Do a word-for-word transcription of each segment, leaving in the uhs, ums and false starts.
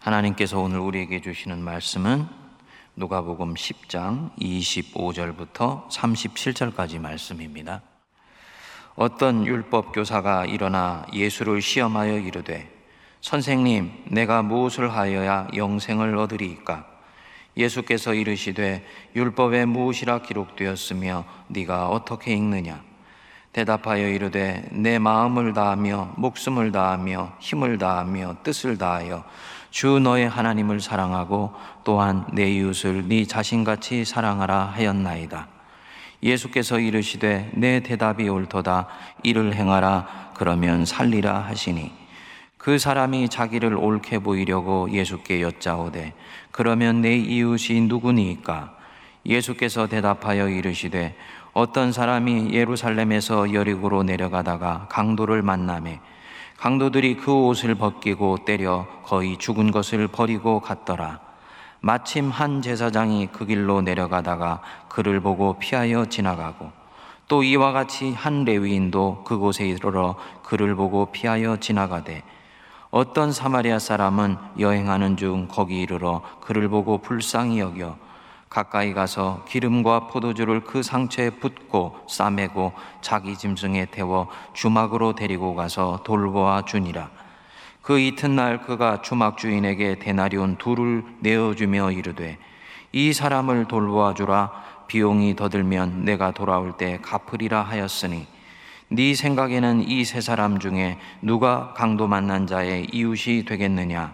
하나님께서 오늘 우리에게 주시는 말씀은 누가복음 십 장 이십오 절부터 삼십칠 절까지 말씀입니다. 어떤 율법교사가 일어나 예수를 시험하여 이르되, 선생님, 내가 무엇을 하여야 영생을 얻으리이까? 예수께서 이르시되, 율법에 무엇이라 기록되었으며 네가 어떻게 읽느냐? 대답하여 이르되, 내 마음을 다하며 목숨을 다하며 힘을 다하며 뜻을 다하여 주 너의 하나님을 사랑하고 또한 내 이웃을 네 자신같이 사랑하라 하였나이다. 예수께서 이르시되, 내 대답이 옳도다. 이를 행하라. 그러면 살리라 하시니, 그 사람이 자기를 옳게 보이려고 예수께 여짜오되, 그러면 내 이웃이 누구니이까? 예수께서 대답하여 이르시되, 어떤 사람이 예루살렘에서 여리고로 내려가다가 강도를 만나매 강도들이 그 옷을 벗기고 때려 거의 죽은 것을 버리고 갔더라. 마침 한 제사장이 그 길로 내려가다가 그를 보고 피하여 지나가고, 또 이와 같이 한 레위인도 그곳에 이르러 그를 보고 피하여 지나가되, 어떤 사마리아 사람은 여행하는 중 거기 이르러 그를 보고 불쌍히 여겨 가까이 가서 기름과 포도주를 그 상처에 붓고 싸매고 자기 짐승에 태워 주막으로 데리고 가서 돌보아 주니라. 그 이튿날 그가 주막 주인에게 데나리온 둘을 내어주며 이르되, 이 사람을 돌보아 주라. 비용이 더 들면 내가 돌아올 때 갚으리라 하였으니, 네 생각에는 이 세 사람 중에 누가 강도 만난 자의 이웃이 되겠느냐?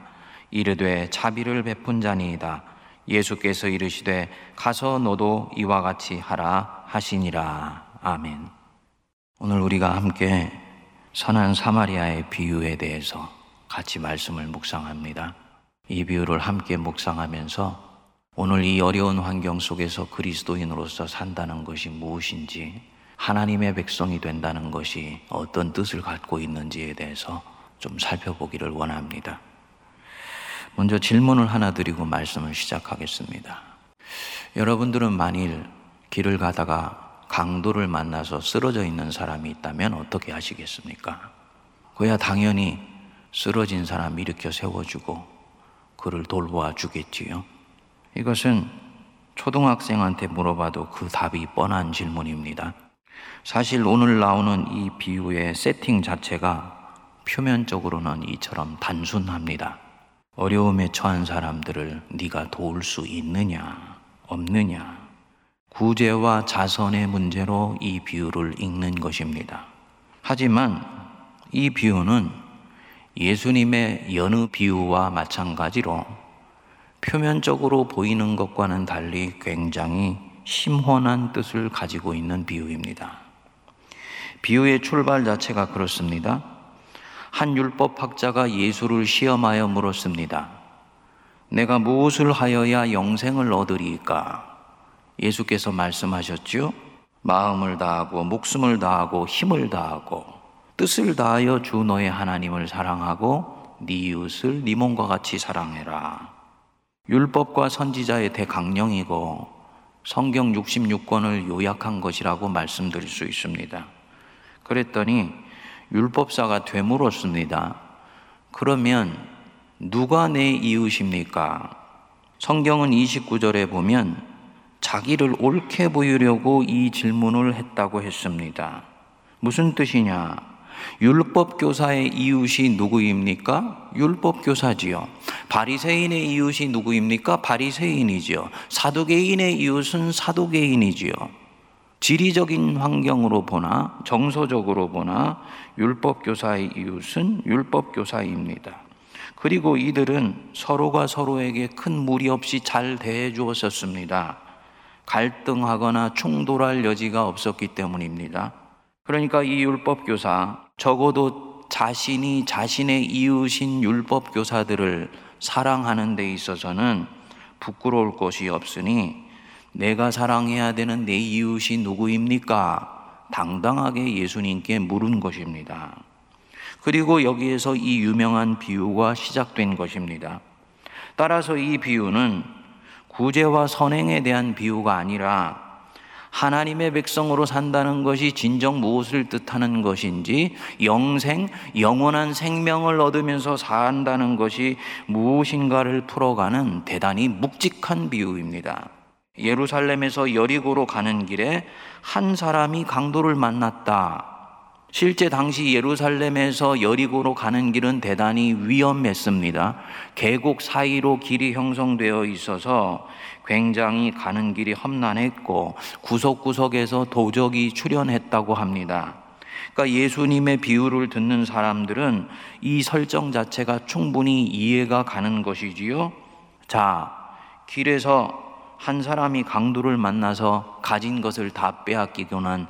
이르되, 자비를 베푼 자니이다. 예수께서 이르시되, 가서 너도 이와 같이 하라 하시니라. 아멘. 오늘 우리가 함께 선한 사마리아의 비유에 대해서 같이 말씀을 묵상합니다. 이 비유를 함께 묵상하면서 오늘 이 어려운 환경 속에서 그리스도인으로서 산다는 것이 무엇인지, 하나님의 백성이 된다는 것이 어떤 뜻을 갖고 있는지에 대해서 좀 살펴보기를 원합니다. 먼저 질문을 하나 드리고 말씀을 시작하겠습니다. 여러분들은 만일 길을 가다가 강도를 만나서 쓰러져 있는 사람이 있다면 어떻게 하시겠습니까? 그야 당연히 쓰러진 사람 일으켜 세워주고 그를 돌보아 주겠지요. 이것은 초등학생한테 물어봐도 그 답이 뻔한 질문입니다. 사실 오늘 나오는 이 비유의 세팅 자체가 표면적으로는 이처럼 단순합니다. 어려움에 처한 사람들을 네가 도울 수 있느냐, 없느냐. 구제와 자선의 문제로 이 비유를 읽는 것입니다. 하지만 이 비유는 예수님의 여느 비유와 마찬가지로 표면적으로 보이는 것과는 달리 굉장히 심오한 뜻을 가지고 있는 비유입니다. 비유의 출발 자체가 그렇습니다. 한 율법학자가 예수를 시험하여 물었습니다. 내가 무엇을 하여야 영생을 얻으리이까? 예수께서 말씀하셨지요. 마음을 다하고 목숨을 다하고 힘을 다하고 뜻을 다하여 주 너의 하나님을 사랑하고 네 이웃을 네 몸과 같이 사랑해라. 율법과 선지자의 대강령이고 성경 육십육 권을 요약한 것이라고 말씀드릴 수 있습니다. 그랬더니 율법사가 되물었습니다. 그러면 누가 내 이웃입니까? 성경은 이십구 절에 보면 자기를 옳게 보이려고 이 질문을 했다고 했습니다. 무슨 뜻이냐? 율법교사의 이웃이 누구입니까? 율법교사지요. 바리새인의 이웃이 누구입니까? 바리새인이지요. 사두개인의 이웃은 사두개인이지요. 지리적인 환경으로 보나 정서적으로 보나 율법교사의 이웃은 율법교사입니다. 그리고 이들은 서로가 서로에게 큰 무리 없이 잘 대해 주었었습니다. 갈등하거나 충돌할 여지가 없었기 때문입니다. 그러니까 이 율법교사, 적어도 자신이 자신의 이웃인 율법교사들을 사랑하는 데 있어서는 부끄러울 것이 없으니, 내가 사랑해야 되는 내 이웃이 누구입니까? 당당하게 예수님께 물은 것입니다. 그리고 여기에서 이 유명한 비유가 시작된 것입니다. 따라서 이 비유는 구제와 선행에 대한 비유가 아니라 하나님의 백성으로 산다는 것이 진정 무엇을 뜻하는 것인지, 영생, 영원한 생명을 얻으면서 산다는 것이 무엇인가를 풀어가는 대단히 묵직한 비유입니다. 예루살렘에서 여리고로 가는 길에 한 사람이 강도를 만났다. 실제 당시 예루살렘에서 여리고로 가는 길은 대단히 위험했습니다. 계곡 사이로 길이 형성되어 있어서 굉장히 가는 길이 험난했고 구석구석에서 도적이 출현했다고 합니다. 그러니까 예수님의 비유를 듣는 사람들은 이 설정 자체가 충분히 이해가 가는 것이지요. 자, 길에서 한 사람이 강도를 만나서 가진 것을 다 빼앗기곤 한,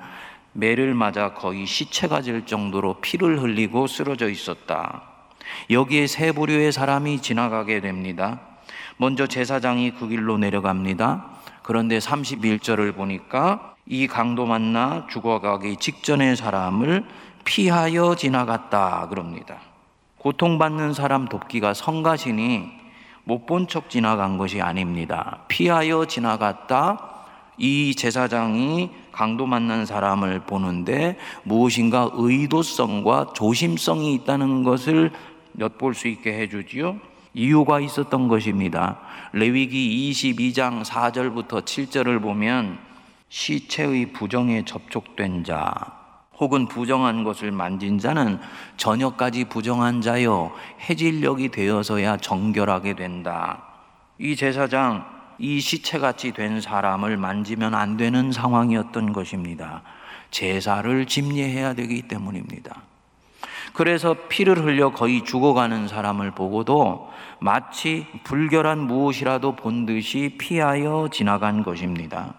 매를 맞아 거의 시체가 질 정도로 피를 흘리고 쓰러져 있었다. 여기에 세 부류의 사람이 지나가게 됩니다. 먼저 제사장이 그 길로 내려갑니다. 그런데 삼십일 절을 보니까 이 강도 만나 죽어가기 직전의 사람을 피하여 지나갔다 그럽니다. 고통받는 사람 돕기가 성가시니 못 본 척 지나간 것이 아닙니다. 피하여 지나갔다. 이 제사장이 강도 만난 사람을 보는데 무엇인가 의도성과 조심성이 있다는 것을 엿볼 수 있게 해주지요. 이유가 있었던 것입니다. 레위기 이십이 장 사 절부터 칠 절을 보면 시체의 부정에 접촉된 자 혹은 부정한 것을 만진 자는 저녁까지 부정한 자요 해질녘이 되어서야 정결하게 된다. 이 제사장, 이 시체같이 된 사람을 만지면 안 되는 상황이었던 것입니다. 제사를 집례해야 되기 때문입니다. 그래서 피를 흘려 거의 죽어가는 사람을 보고도 마치 불결한 무엇이라도 본 듯이 피하여 지나간 것입니다.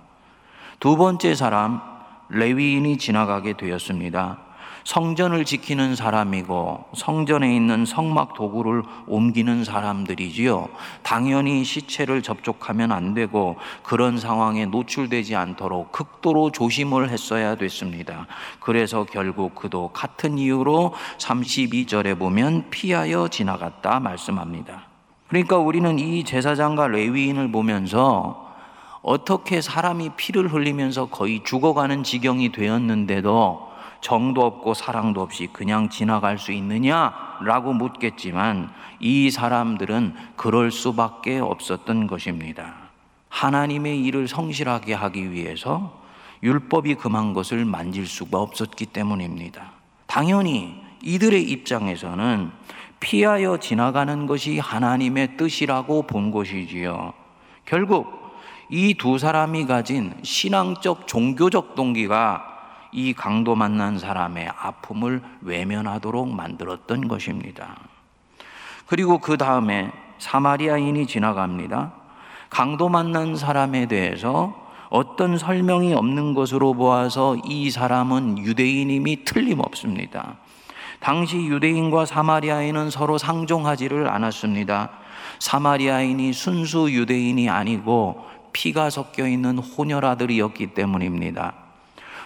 두 번째 사람, 레위인이 지나가게 되었습니다. 성전을 지키는 사람이고 성전에 있는 성막 도구를 옮기는 사람들이지요. 당연히 시체를 접촉하면 안 되고 그런 상황에 노출되지 않도록 극도로 조심을 했어야 됐습니다. 그래서 결국 그도 같은 이유로 삼십이 절에 보면 피하여 지나갔다 말씀합니다. 그러니까 우리는 이 제사장과 레위인을 보면서 어떻게 사람이 피를 흘리면서 거의 죽어가는 지경이 되었는데도 정도 없고 사랑도 없이 그냥 지나갈 수 있느냐라고 묻겠지만 이 사람들은 그럴 수밖에 없었던 것입니다. 하나님의 일을 성실하게 하기 위해서 율법이 금한 것을 만질 수가 없었기 때문입니다. 당연히 이들의 입장에서는 피하여 지나가는 것이 하나님의 뜻이라고 본 것이지요. 결국 이 두 사람이 가진 신앙적 종교적 동기가 이 강도 만난 사람의 아픔을 외면하도록 만들었던 것입니다. 그리고 그 다음에 사마리아인이 지나갑니다. 강도 만난 사람에 대해서 어떤 설명이 없는 것으로 보아서 이 사람은 유대인임이 틀림없습니다. 당시 유대인과 사마리아인은 서로 상종하지를 않았습니다. 사마리아인이 순수 유대인이 아니고 피가 섞여 있는 혼혈아들이었기 때문입니다.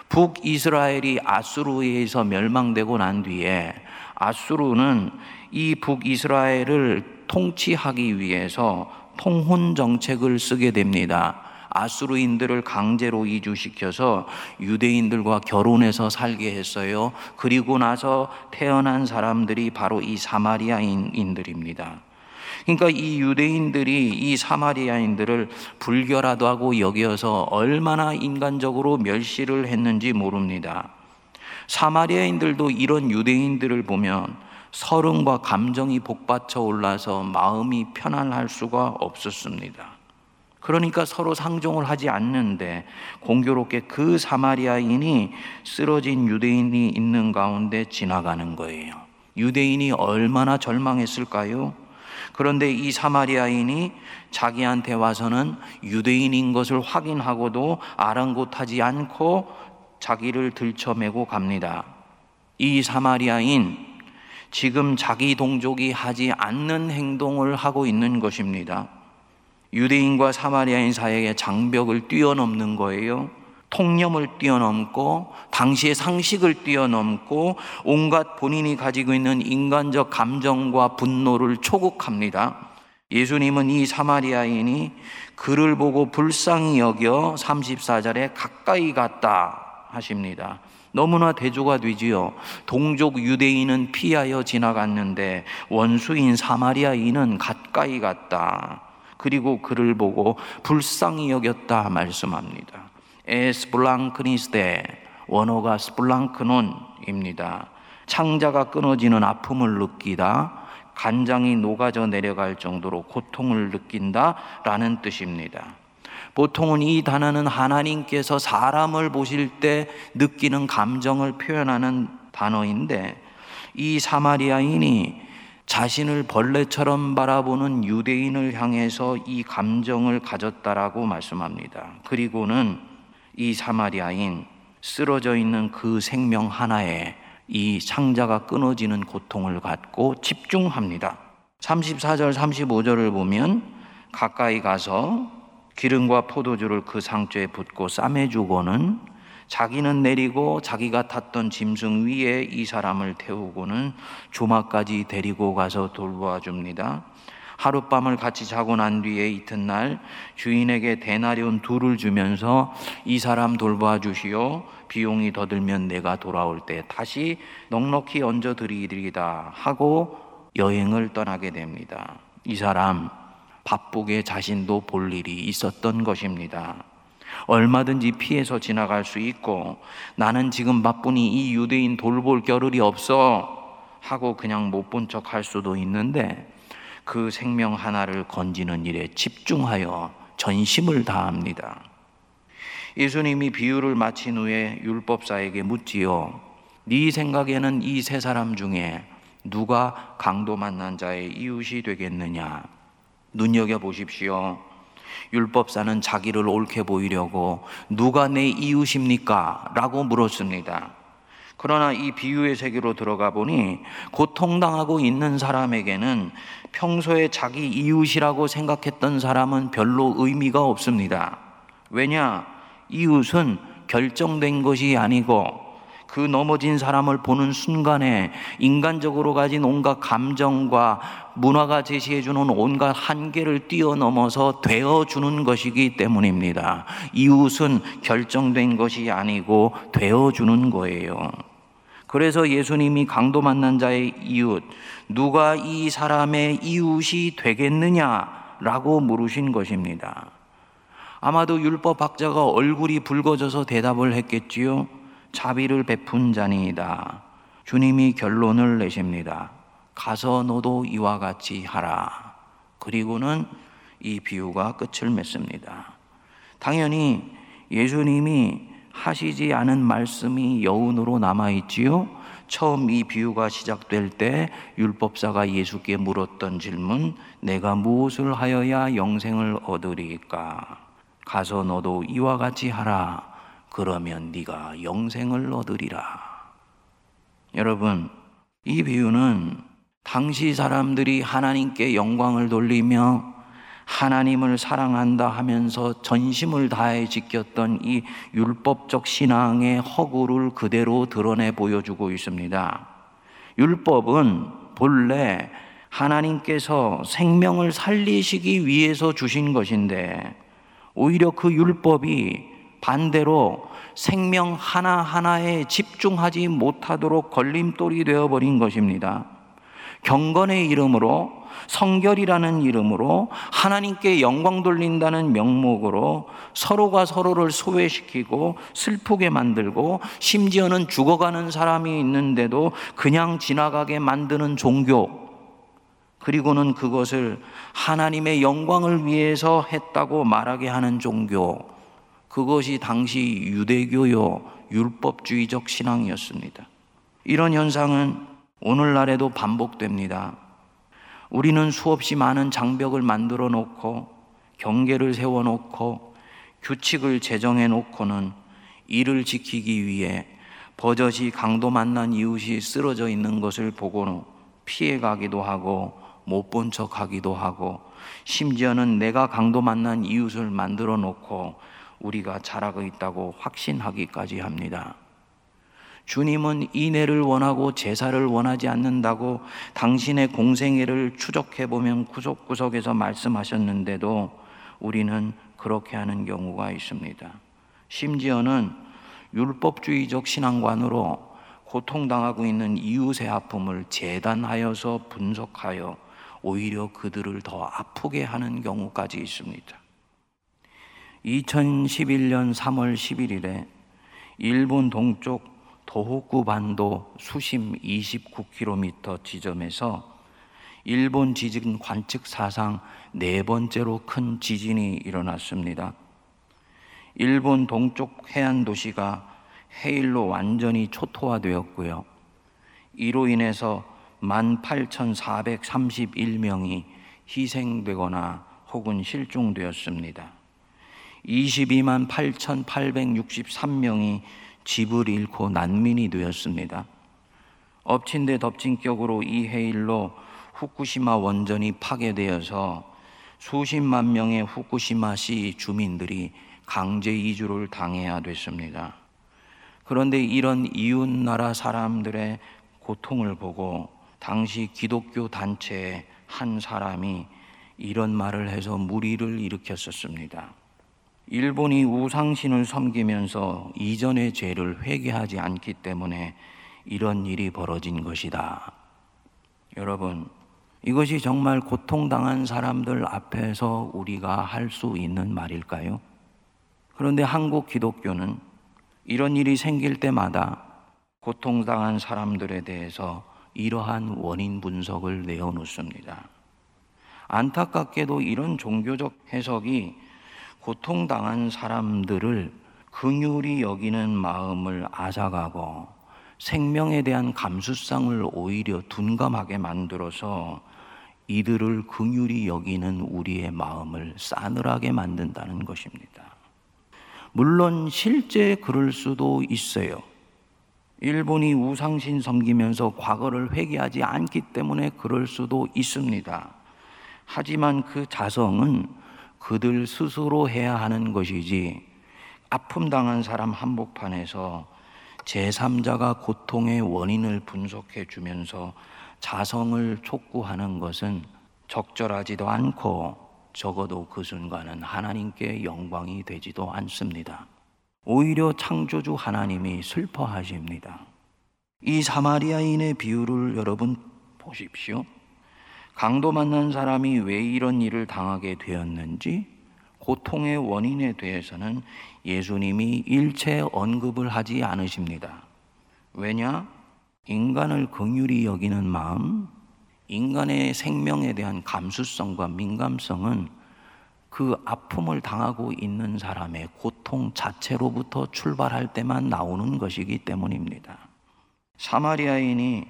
북이스라엘이 아수르에서 멸망되고 난 뒤에 아수르는 이 북이스라엘을 통치하기 위해서 통혼 정책을 쓰게 됩니다. 아수르인들을 강제로 이주시켜서 유대인들과 결혼해서 살게 했어요. 그리고 나서 태어난 사람들이 바로 이 사마리아인들입니다. 그러니까 이 유대인들이 이 사마리아인들을 불결하다 하고 여기어서 얼마나 인간적으로 멸시를 했는지 모릅니다. 사마리아인들도 이런 유대인들을 보면 서름과 감정이 복받쳐 올라서 마음이 편안할 수가 없었습니다. 그러니까 서로 상종을 하지 않는데 공교롭게 그 사마리아인이 쓰러진 유대인이 있는 가운데 지나가는 거예요. 유대인이 얼마나 절망했을까요? 그런데 이 사마리아인이 자기한테 와서는 유대인인 것을 확인하고도 아랑곳하지 않고 자기를 들쳐매고 갑니다. 이 사마리아인, 지금 자기 동족이 하지 않는 행동을 하고 있는 것입니다. 유대인과 사마리아인 사이의 장벽을 뛰어넘는 거예요. 통념을 뛰어넘고 당시의 상식을 뛰어넘고 온갖 본인이 가지고 있는 인간적 감정과 분노를 초극합니다. 예수님은 이 사마리아인이 그를 보고 불쌍히 여겨 삼십사 절에 가까이 갔다 하십니다. 너무나 대조가 되지요. 동족 유대인은 피하여 지나갔는데 원수인 사마리아인은 가까이 갔다. 그리고 그를 보고 불쌍히 여겼다 말씀합니다. 에스플랑크니스데, 원어가 스플랑크논입니다. 창자가 끊어지는 아픔을 느끼다, 간장이 녹아져 내려갈 정도로 고통을 느낀다 라는 뜻입니다. 보통은 이 단어는 하나님께서 사람을 보실 때 느끼는 감정을 표현하는 단어인데, 이 사마리아인이 자신을 벌레처럼 바라보는 유대인을 향해서 이 감정을 가졌다라고 말씀합니다. 그리고는 이 사마리아인, 쓰러져 있는 그 생명 하나에 이 창자가 끊어지는 고통을 갖고 집중합니다. 삼십사 절 삼십오 절을 보면 가까이 가서 기름과 포도주를 그 상처에 붓고 싸매주고는 자기는 내리고 자기가 탔던 짐승 위에 이 사람을 태우고는 조마까지 데리고 가서 돌보아 줍니다. 하룻밤을 같이 자고 난 뒤에 이튿날 주인에게 데나리온 둘을 주면서 이 사람 돌보아 주시오. 비용이 더 들면 내가 돌아올 때 다시 넉넉히 얹어 드리리다 하고 여행을 떠나게 됩니다. 이 사람 바쁘게 자신도 볼 일이 있었던 것입니다. 얼마든지 피해서 지나갈 수 있고, 나는 지금 바쁘니 이 유대인 돌볼 겨를이 없어 하고 그냥 못 본 척 할 수도 있는데, 그 생명 하나를 건지는 일에 집중하여 전심을 다합니다. 예수님이 비유를 마친 후에 율법사에게 묻지요. 네 생각에는 이 세 사람 중에 누가 강도 만난 자의 이웃이 되겠느냐? 눈여겨보십시오. 율법사는 자기를 옳게 보이려고 누가 내 이웃입니까? 라고 물었습니다. 그러나 이 비유의 세계로 들어가 보니 고통당하고 있는 사람에게는 평소에 자기 이웃이라고 생각했던 사람은 별로 의미가 없습니다. 왜냐? 이웃은 결정된 것이 아니고 그 넘어진 사람을 보는 순간에 인간적으로 가진 온갖 감정과 문화가 제시해주는 온갖 한계를 뛰어넘어서 되어주는 것이기 때문입니다. 이웃은 결정된 것이 아니고 되어주는 거예요. 그래서 예수님이 강도 만난 자의 이웃, 누가 이 사람의 이웃이 되겠느냐라고 물으신 것입니다. 아마도 율법학자가 얼굴이 붉어져서 대답을 했겠지요. 자비를 베푼 자니이다. 주님이 결론을 내십니다. 가서 너도 이와 같이 하라. 그리고는 이 비유가 끝을 맺습니다. 당연히 예수님이 하시지 않은 말씀이 여운으로 남아있지요. 처음 이 비유가 시작될 때 율법사가 예수께 물었던 질문, 내가 무엇을 하여야 영생을 얻으리까? 가서 너도 이와 같이 하라. 그러면 네가 영생을 얻으리라. 여러분, 이 비유는 당시 사람들이 하나님께 영광을 돌리며 하나님을 사랑한다 하면서 전심을 다해 지켰던 이 율법적 신앙의 허구를 그대로 드러내 보여주고 있습니다. 율법은 본래 하나님께서 생명을 살리시기 위해서 주신 것인데, 오히려 그 율법이 반대로 생명 하나하나에 집중하지 못하도록 걸림돌이 되어버린 것입니다. 경건의 이름으로, 성결이라는 이름으로, 하나님께 영광 돌린다는 명목으로 서로가 서로를 소외시키고 슬프게 만들고, 심지어는 죽어가는 사람이 있는데도 그냥 지나가게 만드는 종교, 그리고는 그것을 하나님의 영광을 위해서 했다고 말하게 하는 종교, 그것이 당시 유대교요 율법주의적 신앙이었습니다. 이런 현상은 오늘날에도 반복됩니다. 우리는 수없이 많은 장벽을 만들어 놓고 경계를 세워 놓고 규칙을 제정해 놓고는 이를 지키기 위해 버젓이 강도 만난 이웃이 쓰러져 있는 것을 보고는 피해가기도 하고 못 본 척하기도 하고, 심지어는 내가 강도 만난 이웃을 만들어 놓고 우리가 잘하고 있다고 확신하기까지 합니다. 주님은 인애를 원하고 제사를 원하지 않는다고 당신의 공생애를 추적해보면 구석구석에서 말씀하셨는데도 우리는 그렇게 하는 경우가 있습니다. 심지어는 율법주의적 신앙관으로 고통당하고 있는 이웃의 아픔을 재단하여서 분석하여 오히려 그들을 더 아프게 하는 경우까지 있습니다. 이천십일년 삼월 십일일에 일본 동쪽 도호쿠 반도 수심 이십구 킬로미터 지점에서 일본 지진 관측 사상 네 번째로 큰 지진이 일어났습니다. 일본 동쪽 해안 도시가 해일로 완전히 초토화되었고요. 이로 인해서 만 팔천사백삼십일명이 희생되거나 혹은 실종되었습니다. 이십이만 팔천팔백육십삼명이 집을 잃고 난민이 되었습니다. 엎친 데 덮친 격으로 이 해일로 후쿠시마 원전이 파괴되어서 수십만 명의 후쿠시마시 주민들이 강제 이주를 당해야 됐습니다. 그런데 이런 이웃나라 사람들의 고통을 보고 당시 기독교 단체의 한 사람이 이런 말을 해서 물의를 일으켰었습니다. 일본이 우상신을 섬기면서 이전의 죄를 회개하지 않기 때문에 이런 일이 벌어진 것이다. 여러분, 이것이 정말 고통당한 사람들 앞에서 우리가 할 수 있는 말일까요? 그런데 한국 기독교는 이런 일이 생길 때마다 고통당한 사람들에 대해서 이러한 원인 분석을 내어놓습니다. 안타깝게도 이런 종교적 해석이 고통당한 사람들을 긍휼히 여기는 마음을 앗아가고 생명에 대한 감수성을 오히려 둔감하게 만들어서 이들을 긍휼히 여기는 우리의 마음을 싸늘하게 만든다는 것입니다. 물론 실제 그럴 수도 있어요. 일본이 우상신 섬기면서 과거를 회개하지 않기 때문에 그럴 수도 있습니다. 하지만 그 자성은 그들 스스로 해야 하는 것이지, 아픔당한 사람 한복판에서 제삼자가 고통의 원인을 분석해 주면서 자성을 촉구하는 것은 적절하지도 않고, 적어도 그 순간은 하나님께 영광이 되지도 않습니다. 오히려 창조주 하나님이 슬퍼하십니다. 이 사마리아인의 비유를 여러분 보십시오. 강도 만난 사람이 왜 이런 일을 당하게 되었는지, 고통의 원인에 대해서는 예수님이 일체 언급을 하지 않으십니다. 왜냐? 인간을 긍휼히 여기는 마음, 인간의 생명에 대한 감수성과 민감성은 그 아픔을 당하고 있는 사람의 고통 자체로부터 출발할 때만 나오는 것이기 때문입니다. 사마리아인이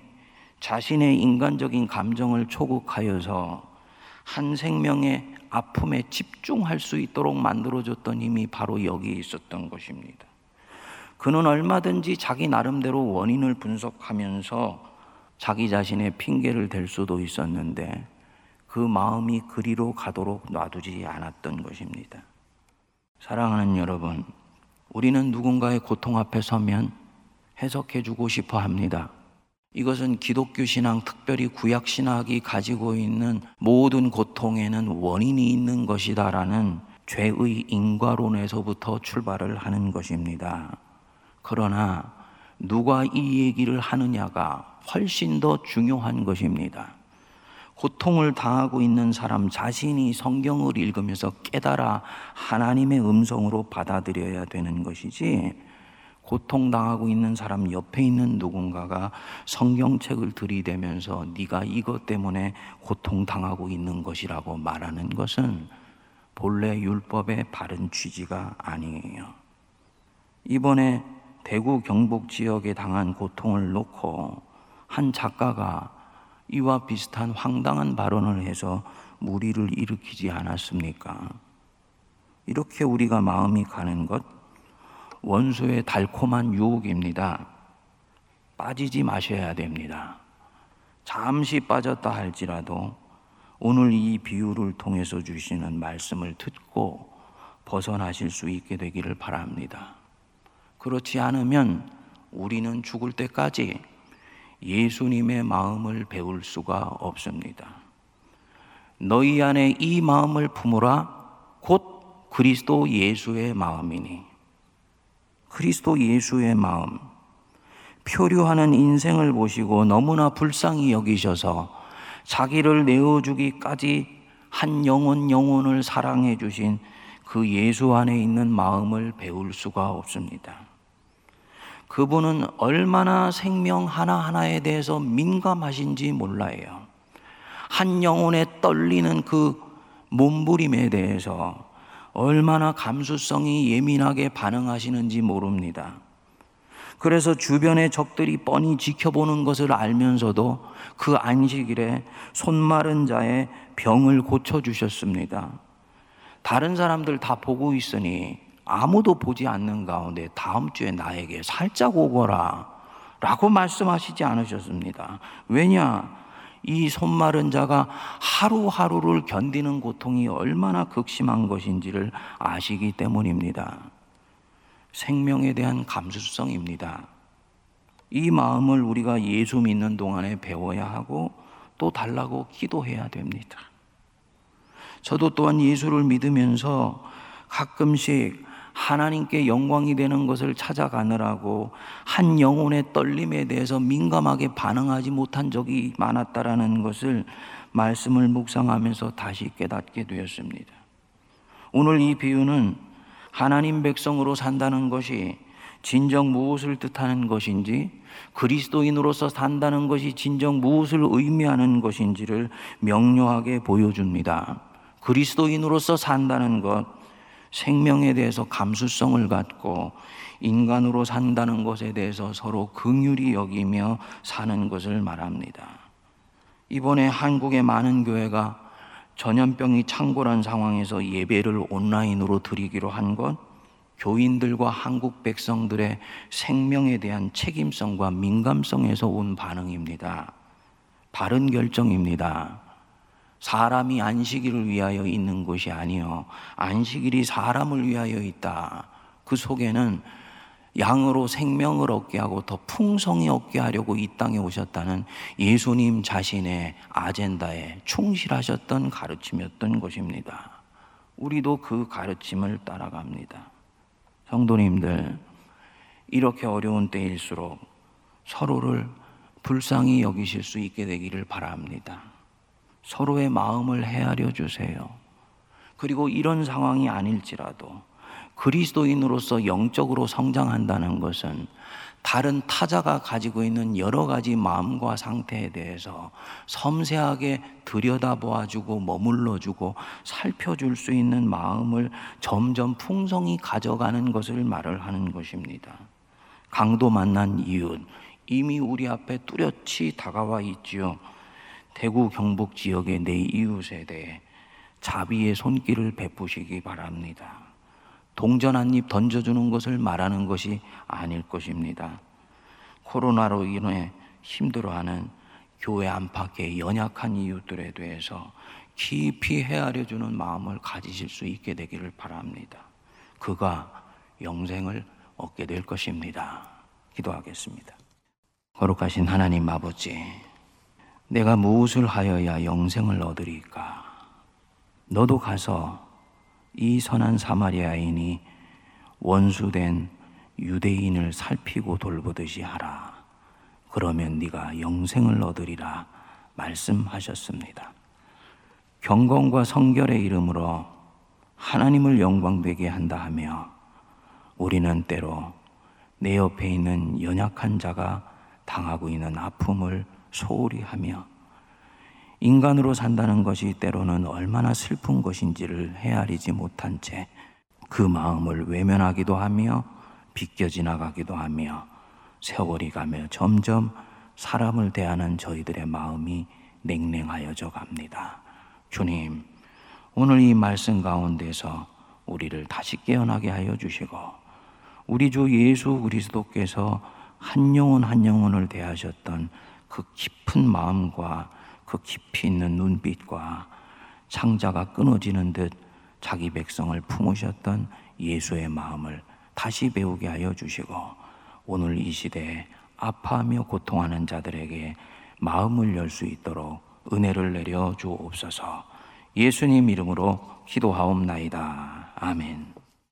자신의 인간적인 감정을 초극하여서 한 생명의 아픔에 집중할 수 있도록 만들어줬던 힘이 바로 여기 있었던 것입니다. 그는 얼마든지 자기 나름대로 원인을 분석하면서 자기 자신의 핑계를 댈 수도 있었는데 그 마음이 그리로 가도록 놔두지 않았던 것입니다. 사랑하는 여러분, 우리는 누군가의 고통 앞에 서면 해석해 주고 싶어 합니다. 이것은 기독교 신앙, 특별히 구약 신학이 가지고 있는 모든 고통에는 원인이 있는 것이다라는 죄의 인과론에서부터 출발을 하는 것입니다. 그러나 누가 이 얘기를 하느냐가 훨씬 더 중요한 것입니다. 고통을 당하고 있는 사람 자신이 성경을 읽으면서 깨달아 하나님의 음성으로 받아들여야 되는 것이지, 고통당하고 있는 사람 옆에 있는 누군가가 성경책을 들이대면서 네가 이것 때문에 고통당하고 있는 것이라고 말하는 것은 본래 율법의 바른 취지가 아니에요. 이번에 대구 경북 지역에 당한 고통을 놓고 한 작가가 이와 비슷한 황당한 발언을 해서 물의를 일으키지 않았습니까? 이렇게 우리가 마음이 가는 것, 원수의 달콤한 유혹입니다. 빠지지 마셔야 됩니다. 잠시 빠졌다 할지라도 오늘 이 비유를 통해서 주시는 말씀을 듣고 벗어나실 수 있게 되기를 바랍니다. 그렇지 않으면 우리는 죽을 때까지 예수님의 마음을 배울 수가 없습니다. 너희 안에 이 마음을 품으라 곧 그리스도 예수의 마음이니. 그리스도 예수의 마음, 표류하는 인생을 보시고 너무나 불쌍히 여기셔서 자기를 내어주기까지 한 영혼 영혼을 사랑해 주신 그 예수 안에 있는 마음을 배울 수가 없습니다. 그분은 얼마나 생명 하나하나에 대해서 민감하신지 몰라요. 한 영혼의 떨리는 그 몸부림에 대해서 얼마나 감수성이 예민하게 반응하시는지 모릅니다. 그래서 주변의 적들이 뻔히 지켜보는 것을 알면서도 그 안식일에 손 마른 자의 병을 고쳐주셨습니다. 다른 사람들 다 보고 있으니 아무도 보지 않는 가운데 다음 주에 나에게 살짝 오거라 라고 말씀하시지 않으셨습니다. 왜냐? 이 손 마른 자가 하루하루를 견디는 고통이 얼마나 극심한 것인지를 아시기 때문입니다. 생명에 대한 감수성입니다. 이 마음을 우리가 예수 믿는 동안에 배워야 하고 또 달라고 기도해야 됩니다. 저도 또한 예수를 믿으면서 가끔씩 하나님께 영광이 되는 것을 찾아가느라고 한 영혼의 떨림에 대해서 민감하게 반응하지 못한 적이 많았다라는 것을 말씀을 묵상하면서 다시 깨닫게 되었습니다. 오늘 이 비유는 하나님 백성으로 산다는 것이 진정 무엇을 뜻하는 것인지, 그리스도인으로서 산다는 것이 진정 무엇을 의미하는 것인지를 명료하게 보여줍니다. 그리스도인으로서 산다는 것, 생명에 대해서 감수성을 갖고 인간으로 산다는 것에 대해서 서로 긍휼히 여기며 사는 것을 말합니다. 이번에 한국의 많은 교회가 전염병이 창궐한 상황에서 예배를 온라인으로 드리기로 한 것, 교인들과 한국 백성들의 생명에 대한 책임성과 민감성에서 온 반응입니다. 바른 결정입니다. 사람이 안식일을 위하여 있는 것이 아니요, 안식일이 사람을 위하여 있다. 그 속에는 양으로 생명을 얻게 하고 더 풍성히 얻게 하려고 이 땅에 오셨다는 예수님 자신의 아젠다에 충실하셨던 가르침이었던 것입니다. 우리도 그 가르침을 따라갑니다. 성도님들, 이렇게 어려운 때일수록 서로를 불쌍히 여기실 수 있게 되기를 바랍니다. 서로의 마음을 헤아려 주세요. 그리고 이런 상황이 아닐지라도 그리스도인으로서 영적으로 성장한다는 것은 다른 타자가 가지고 있는 여러 가지 마음과 상태에 대해서 섬세하게 들여다보아주고 머물러주고 살펴줄 수 있는 마음을 점점 풍성히 가져가는 것을 말을 하는 것입니다. 강도 만난 이웃, 이미 우리 앞에 뚜렷이 다가와 있지요. 대구 경북 지역의 내 이웃에 대해 자비의 손길을 베푸시기 바랍니다. 동전 한 입 던져주는 것을 말하는 것이 아닐 것입니다. 코로나로 인해 힘들어하는 교회 안팎의 연약한 이웃들에 대해서 깊이 헤아려주는 마음을 가지실 수 있게 되기를 바랍니다. 그가 영생을 얻게 될 것입니다. 기도하겠습니다. 거룩하신 하나님 아버지, 내가 무엇을 하여야 영생을 얻으리까? 너도 가서 이 선한 사마리아인이 원수된 유대인을 살피고 돌보듯이 하라. 그러면 네가 영생을 얻으리라 말씀하셨습니다. 경건과 성결의 이름으로 하나님을 영광되게 한다 하며, 우리는 때로 내 옆에 있는 연약한 자가 당하고 있는 아픔을 소홀히 하며 인간으로 산다는 것이 때로는 얼마나 슬픈 것인지를 헤아리지 못한 채 그 마음을 외면하기도 하며 비껴 지나가기도 하며 세월이 가며 점점 사람을 대하는 저희들의 마음이 냉랭하여져 갑니다. 주님, 오늘 이 말씀 가운데서 우리를 다시 깨어나게 하여 주시고, 우리 주 예수 그리스도께서 한 영혼 한 영혼을 대하셨던 그 깊은 마음과 그 깊이 있는 눈빛과 창자가 끊어지는 듯 자기 백성을 품으셨던 예수의 마음을 다시 배우게 하여 주시고, 오늘 이 시대에 아파하며 고통하는 자들에게 마음을 열 수 있도록 은혜를 내려 주옵소서. 예수님 이름으로 기도하옵나이다. 아멘.